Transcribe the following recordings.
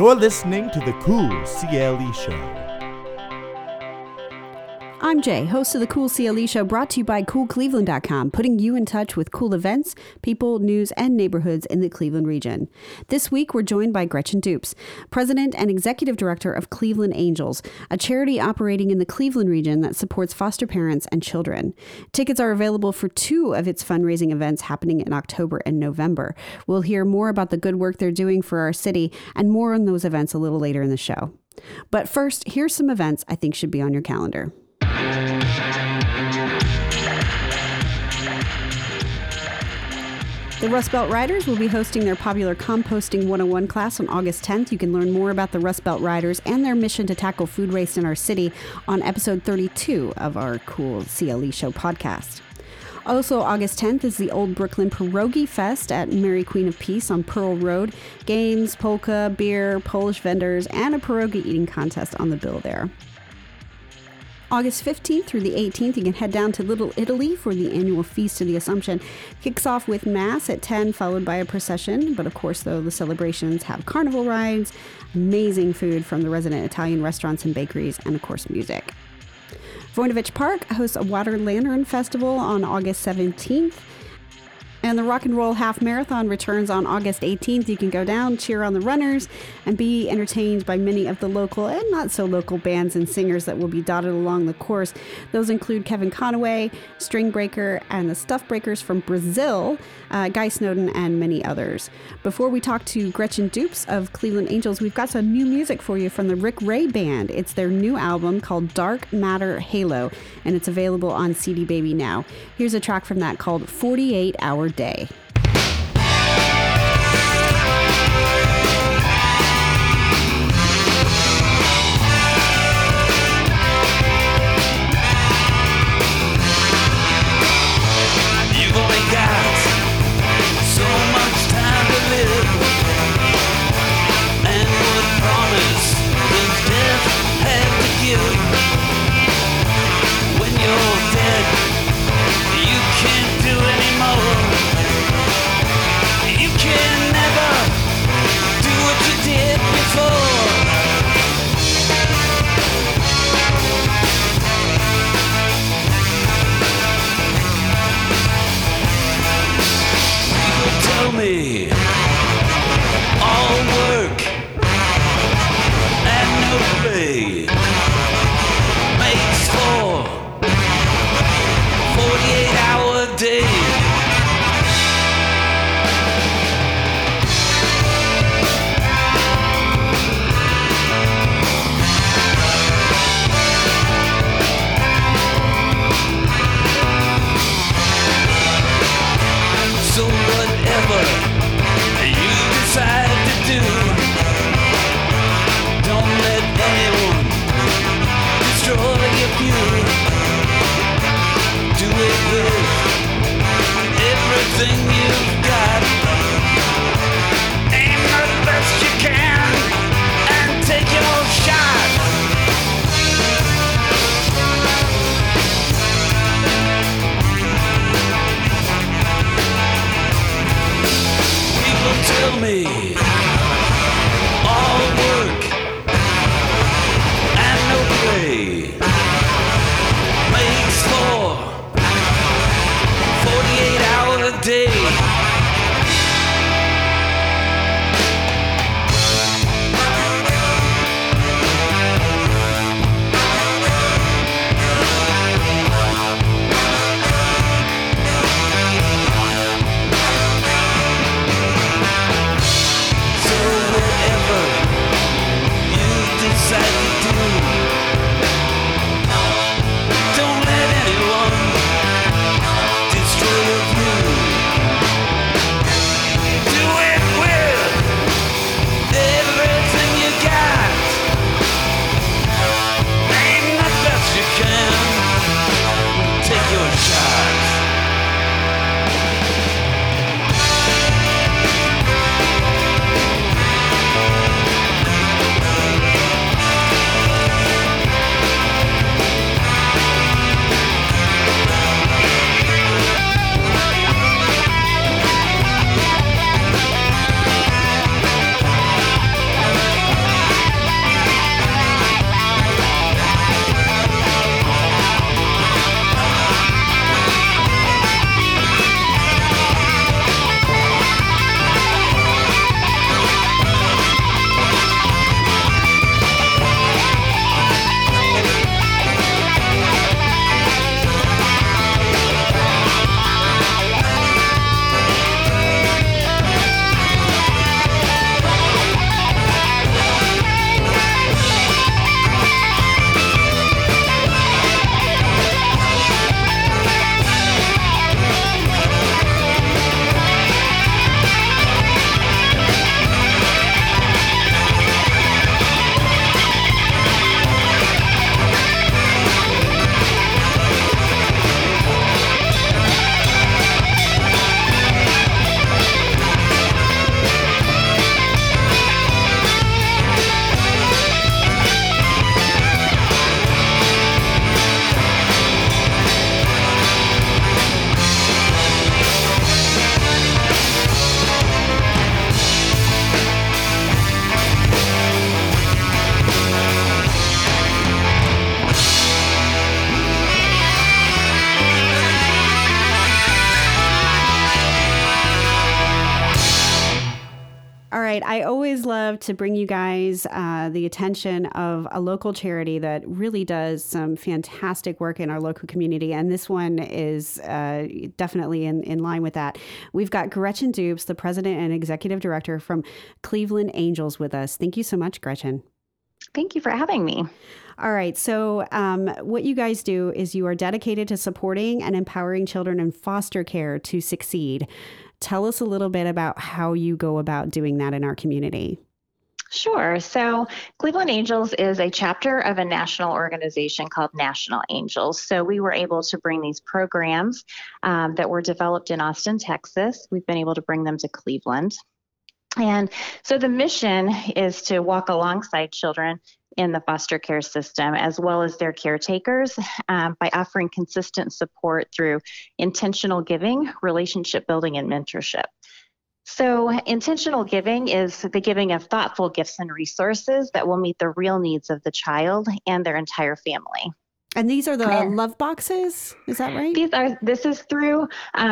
You're listening to The Cool CLE Show. I'm Jay, host of The Cool CLE Show, brought to you by CoolCleveland.com, putting you in touch with cool events, people, news, and neighborhoods in the Cleveland region. This week, we're joined by Gretchen Dupps, President and Executive Director of Cleveland Angels, a charity operating in the Cleveland region that supports foster parents and children. Tickets are available for two of its fundraising events happening in October and November. We'll hear more about the good work they're doing for our city and more on those events a little later in the show. But first, here's some events I think should be on your calendar. The Rust Belt Riders will be hosting their popular Composting 101 class on August 10th. You can learn more about the Rust Belt Riders and their mission to tackle food waste in our city on episode 32 of our Cool CLE Show podcast. Also, August 10th is the Old Brooklyn Pierogi Fest at Mary Queen of Peace on Pearl Road. Games, polka, beer, Polish vendors, and a pierogi eating contest on the bill there. August 15th through the 18th, you can head down to Little Italy for the annual Feast of the Assumption. Kicks off with Mass at 10, followed by a procession. But of course, though, the celebrations have carnival rides, amazing food from the resident Italian restaurants and bakeries, and of course, music. Voinovich Park hosts a Water Lantern Festival on August 17th. And the Rock and Roll Half Marathon returns on August 18th. You can go down, cheer on the runners, and be entertained by many of the local and not-so-local bands and singers that will be dotted along the course. Those include Kevin Conway, String Breaker, and the Stuff Breakers from Brazil, Guy Snowden, and many others. Before we talk to Gretchen Dupps of Cleveland Angels, we've got some new music for you from the Rick Ray Band. It's their new album called Dark Matter Halo, and it's available on CD Baby now. Here's a track from that called 48 Hour Day. You've only got so much time to live, and what promise does death have to give? When you're dead, you can't do anymore. right. I always love to bring you guys the attention of a local charity that really does some fantastic work in our local community. And this one is definitely in line with that. We've got Gretchen Dupps, the president and executive director from Cleveland Angels, with us. Thank you so much, Gretchen. Thank you for having me. All right. So what you guys do is you are dedicated to supporting and empowering children in foster care to succeed. Tell us a little bit about how you go about doing that in our community. Sure. So Cleveland Angels is a chapter of a national organization called National Angels. So we were able to bring these programs that were developed in Austin, Texas. We've been able to bring them to Cleveland. And so the mission is to walk alongside children in the foster care system, as well as their caretakers, by offering consistent support through intentional giving, relationship building, and mentorship. So intentional giving is the giving of thoughtful gifts and resources that will meet the real needs of the child and their entire family. And these are the Love Boxes, is that right? This is through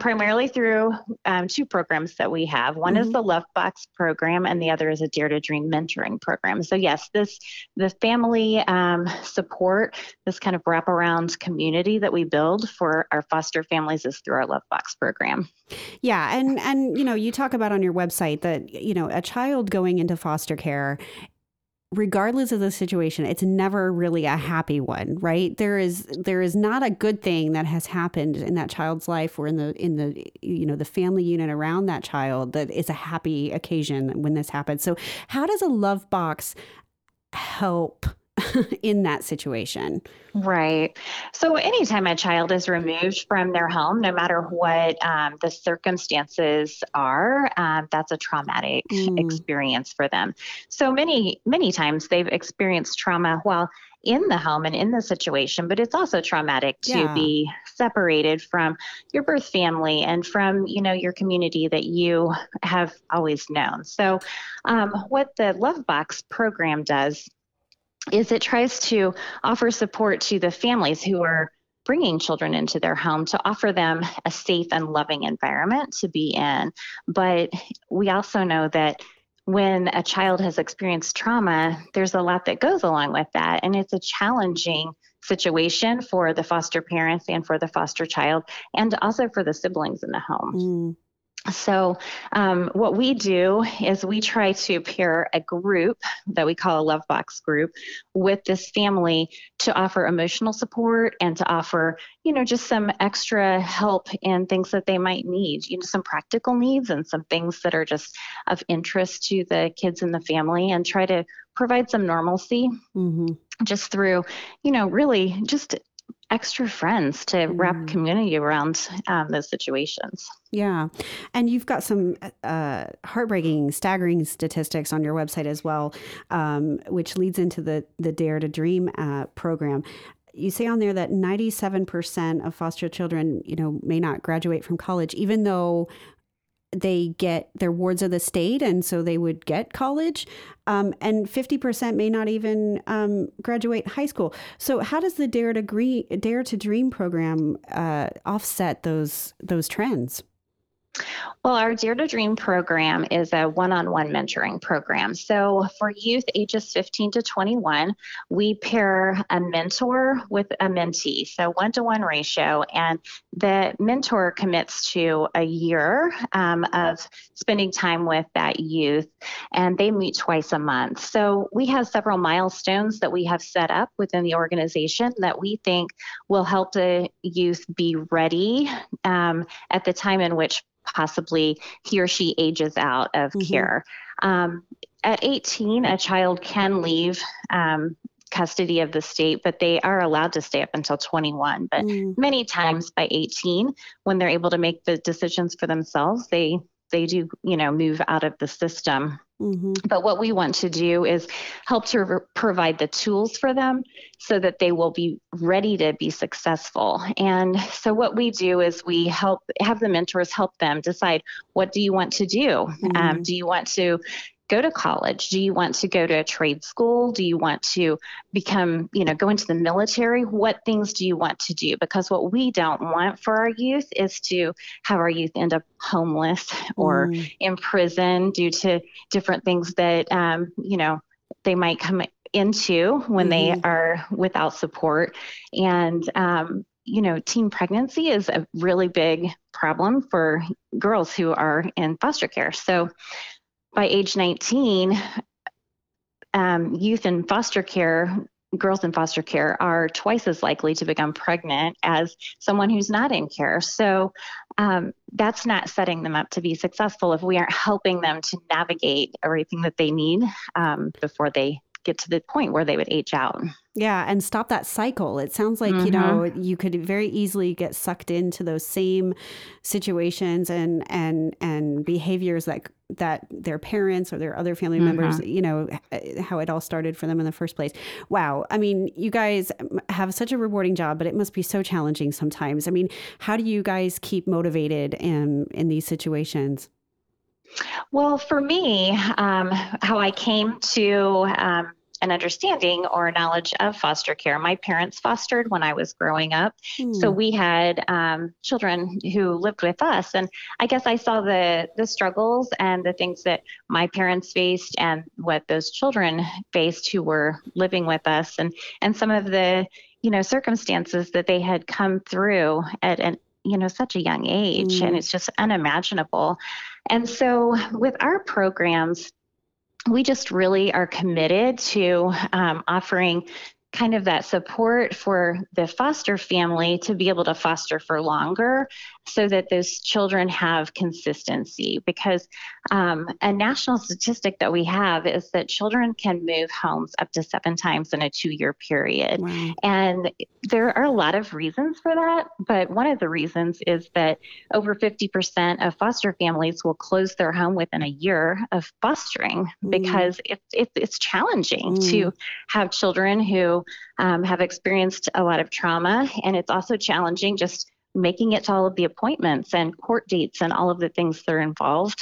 primarily through two programs that we have. One is the Love Box program, and the other is a Dare to Dream mentoring program. So yes, the family support, this kind of wraparound community that we build for our foster families, is through our Love Box program. Yeah, and you know, you talk about on your website that, you know, a child going into foster care, regardless of the situation, it's never really a happy one, right? There is not a good thing that has happened in that child's life or in the you know, the family unit around that child that is a happy occasion when this happens. So how does a Love Box help in that situation? Right. So anytime a child is removed from their home, no matter what the circumstances are, that's a traumatic experience for them. So many, many times they've experienced trauma while in the home and in the situation, but it's also traumatic to be separated from your birth family and from, you know, your community that you have always known. So what the Love Box program does is it tries to offer support to the families who are bringing children into their home, to offer them a safe and loving environment to be in. But we also know that when a child has experienced trauma, there's a lot that goes along with that. And it's a challenging situation for the foster parents and for the foster child, and also for the siblings in the home. So what we do is we try to pair a group that we call a Love Box group with this family to offer emotional support and to offer, you know, just some extra help and things that they might need, you know, some practical needs and some things that are just of interest to the kids and the family, and try to provide some normalcy just through, you know, really just extra friends to wrap community around those situations. Yeah. And you've got some heartbreaking, staggering statistics on your website as well, which leads into the Dare to Dream program. You say on there that 97% of foster children, you know, may not graduate from college, even though they get their wards of the state, and so they would get college, and 50% may not even graduate high school. So how does the Dare to Dream program offset those trends? Well, our Dare to Dream program is a one-on-one mentoring program. So for youth ages 15 to 21, we pair a mentor with a mentee, so one-to-one ratio. And the mentor commits to a year of spending time with that youth, and they meet twice a month. So we have several milestones that we have set up within the organization that we think will help the youth be ready at the time in which possibly he or she ages out of care. At 18, a child can leave custody of the state, but they are allowed to stay up until 21. But many times by 18, when they're able to make the decisions for themselves, they do, you know, move out of the system. But what we want to do is help to provide the tools for them so that they will be ready to be successful. And so what we do is we have the mentors help them decide, what do you want to do? Do you want to go to college? Do you want to go to a trade school? Do you want to become, go into the military? What things do you want to do? Because what we don't want for our youth is to have our youth end up homeless or in prison due to different things that, they might come into when they are without support. And, teen pregnancy is a really big problem for girls who are in foster care. So by age 19, youth in foster care, girls in foster care are twice as likely to become pregnant as someone who's not in care. So that's not setting them up to be successful if we aren't helping them to navigate everything that they need before they get to the point where they would age out. Yeah. And stop that cycle. It sounds like, you could very easily get sucked into those same situations and behaviors that their parents or their other family members, how it all started for them in the first place. Wow. I mean, you guys have such a rewarding job, but it must be so challenging sometimes. I mean, how do you guys keep motivated in these situations? Well, for me, how I came to an understanding or knowledge of foster care, my parents fostered when I was growing up. So we had children who lived with us. And I guess I saw the struggles and the things that my parents faced and what those children faced who were living with us and some of the, circumstances that they had come through at an such a young age, and it's just unimaginable. And so with our programs, we just really are committed to offering kind of that support for the foster family to be able to foster for longer so that those children have consistency, because a national statistic that we have is that children can move homes up to 7 times in a 2-year period. Wow. And there are a lot of reasons for that, but one of the reasons is that over 50% of foster families will close their home within a year of fostering because it's challenging to have children who have experienced a lot of trauma. And it's also challenging just making it to all of the appointments and court dates and all of the things that are involved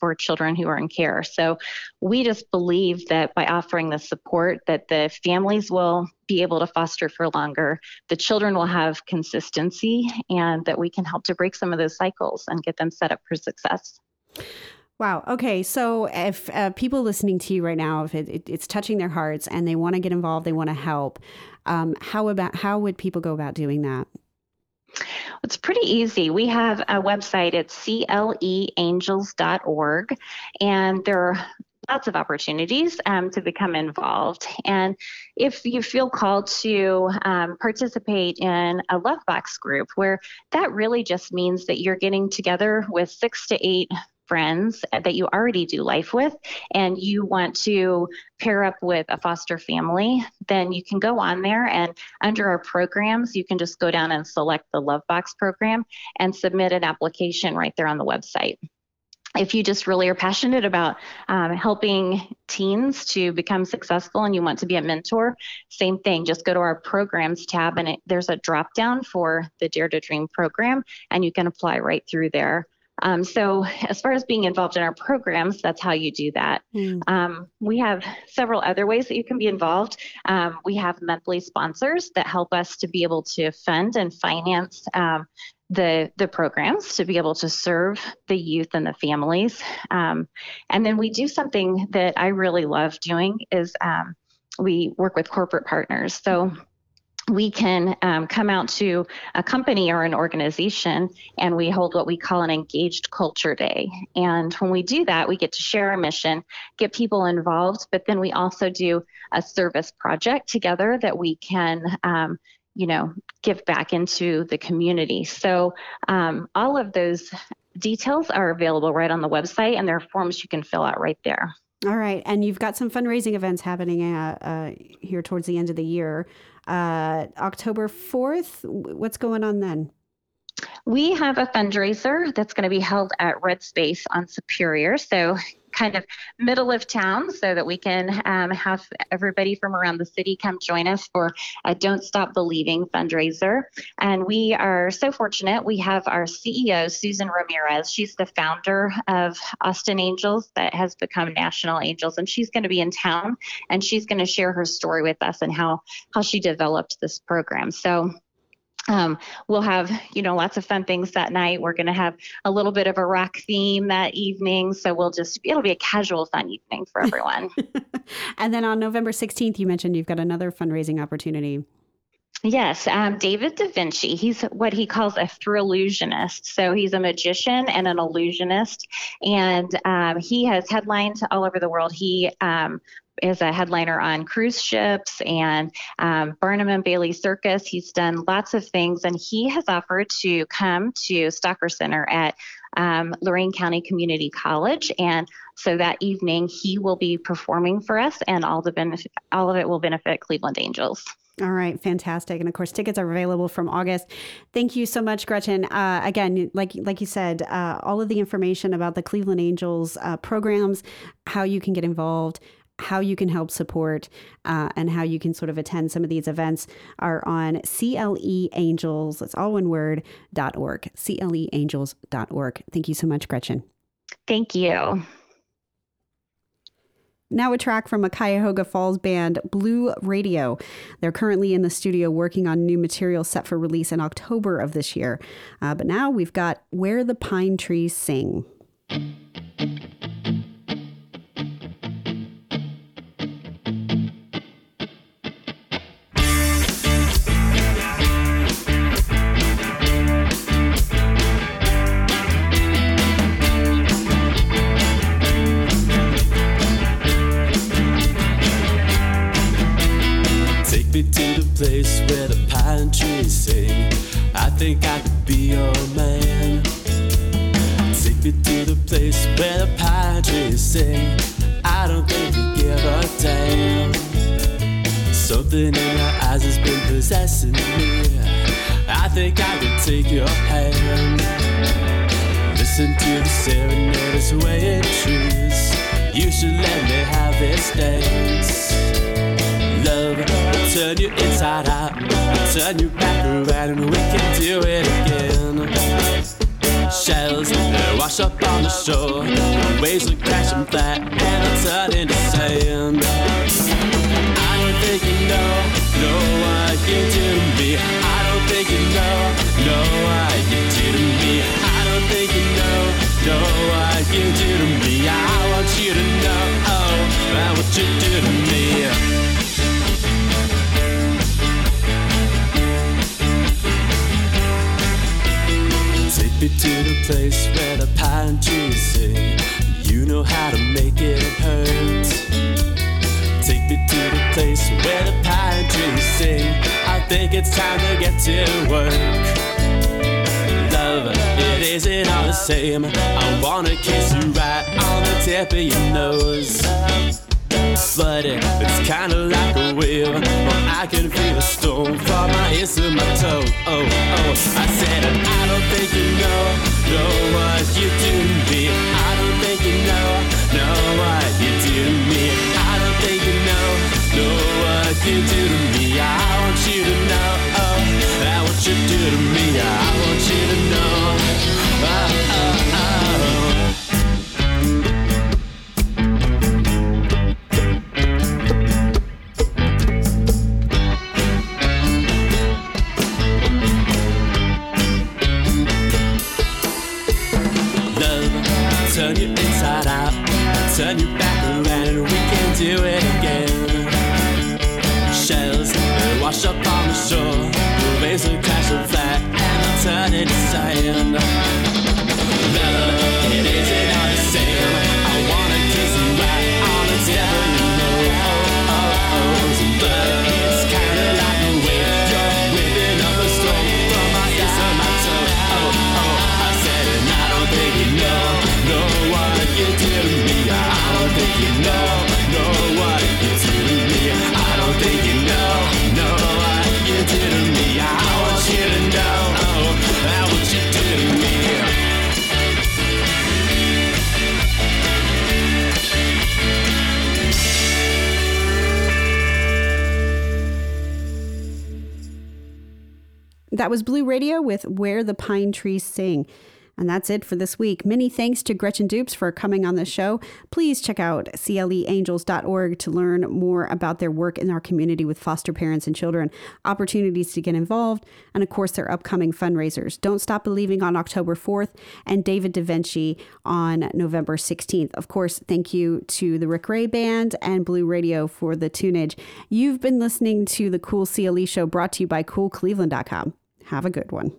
for children who are in care. So we just believe that by offering the support that the families will be able to foster for longer, the children will have consistency, and that we can help to break some of those cycles and get them set up for success. Wow. Okay. So if people listening to you right now, if it's touching their hearts and they want to get involved, they want to help, how would people go about doing that? It's pretty easy. We have a website. It's CLEAngels.org, and there are lots of opportunities to become involved. And if you feel called to participate in a Love Box group, where that really just means that you're getting together with 6 to 8 friends that you already do life with, and you want to pair up with a foster family, then you can go on there, and under our programs, you can just go down and select the Love Box program and submit an application right there on the website. If you just really are passionate about helping teens to become successful and you want to be a mentor, same thing. Just go to our programs tab, and there's a drop down for the Dare to Dream program, and you can apply right through there. So as far as being involved in our programs, that's how you do that. We have several other ways that you can be involved. We have monthly sponsors that help us to be able to fund and finance the programs to be able to serve the youth and the families. And then we do something that I really love doing is we work with corporate partners. So we can come out to a company or an organization, and we hold what we call an engaged culture day. And when we do that, we get to share our mission, get people involved, but then we also do a service project together that we can, give back into the community. So all of those details are available right on the website, and there are forms you can fill out right there. All right. And you've got some fundraising events happening here towards the end of the year. October 4th. What's going on then? We have a fundraiser that's going to be held at Red Space on Superior. So kind of middle of town so that we can have everybody from around the city come join us for a Don't Stop Believing fundraiser. And we are so fortunate. We have our CEO, Susan Ramirez. She's the founder of Austin Angels that has become National Angels, and she's going to be in town, and she's going to share her story with us and how she developed this program. So we'll have, lots of fun things that night. We're going to have a little bit of a rock theme that evening. So it'll be a casual, fun evening for everyone. And then on November 16th, you mentioned you've got another fundraising opportunity. Yes, David Da Vinci. He's what he calls a thrillusionist. So he's a magician and an illusionist. And he has headlined all over the world. He is a headliner on cruise ships and Barnum and Bailey Circus. He's done lots of things, and he has offered to come to Stocker Center at Lorain County Community College. And so that evening he will be performing for us, and all of it will benefit Cleveland Angels. All right. Fantastic. And of course, tickets are available from August. Thank you so much, Gretchen. Again, like you said, all of the information about the Cleveland Angels programs, how you can get involved, how you can help support, and how you can sort of attend some of these events are on CLEAngels. That's all one word, .org, CLEAngels.org. Thank you so much, Gretchen. Thank you. Now a track from a Cuyahoga Falls band, Blue Radio. They're currently in the studio working on new material set for release in October of this year. But now we've got Where the Pine Trees Sing. Place where the pine trees sing. I think I could be your man. Take me to the place where the pine trees sing. I don't think you give a damn. Something in your eyes has been possessing me. I think I could take your hand. Listen to the serenade is weighing trees. You should let me have this dance. Love, I'll turn you inside out, I'll turn you back around, and we can do it again. Shells, they wash up on the shore, the waves are crashing flat, and I'll turn into sand. I don't think you know what you do to me. I don't think you know what you do to me. I don't think you know what you do to me. I want you to know, oh, about what you do to me. Take me to the place where the pine trees sing. You know how to make it hurt. Take me to the place where the pine trees sing. I think it's time to get to work. Love, it isn't all the same. I wanna kiss you right on the tip of your nose. Flooding, it's kinda like a wave. Well, I can feel a storm from my ears to my toe. Oh, oh, I said I don't think you know what you do to me. I don't think you know what you do to me. I don't think you know what you do to me. I want you to know, oh, that what you do to me. I want you to know, oh, oh, oh. Turn you inside out, turn you back around, and we can do it again. Shells, they wash up on the shore, the waves will crash and flat, and I'll turn into sand. Love, it isn't all the same. I wanna kiss you right on the tip of your nose. Oh, oh, oh, so love, it's kinda like a wave. You're whipping up a storm from my ears to my toe. Oh, oh, I said it, I don't think you know what you do to me. I don't think you know what you do to me. I don't think you know what you do to me. I want you to know, oh, how what you do to me. That was Blue Radio with Where the Pine Trees Sing. And that's it for this week. Many thanks to Gretchen Dupps for coming on the show. Please check out CLEAngels.org to learn more about their work in our community with foster parents and children, opportunities to get involved, and of course their upcoming fundraisers. Don't Stop Believing on October 4th and David Da Vinci on November 16th. Of course, thank you to the Rick Ray Band and Blue Radio for the tunage. You've been listening to The Cool CLE Show, brought to you by CoolCleveland.com. Have a good one.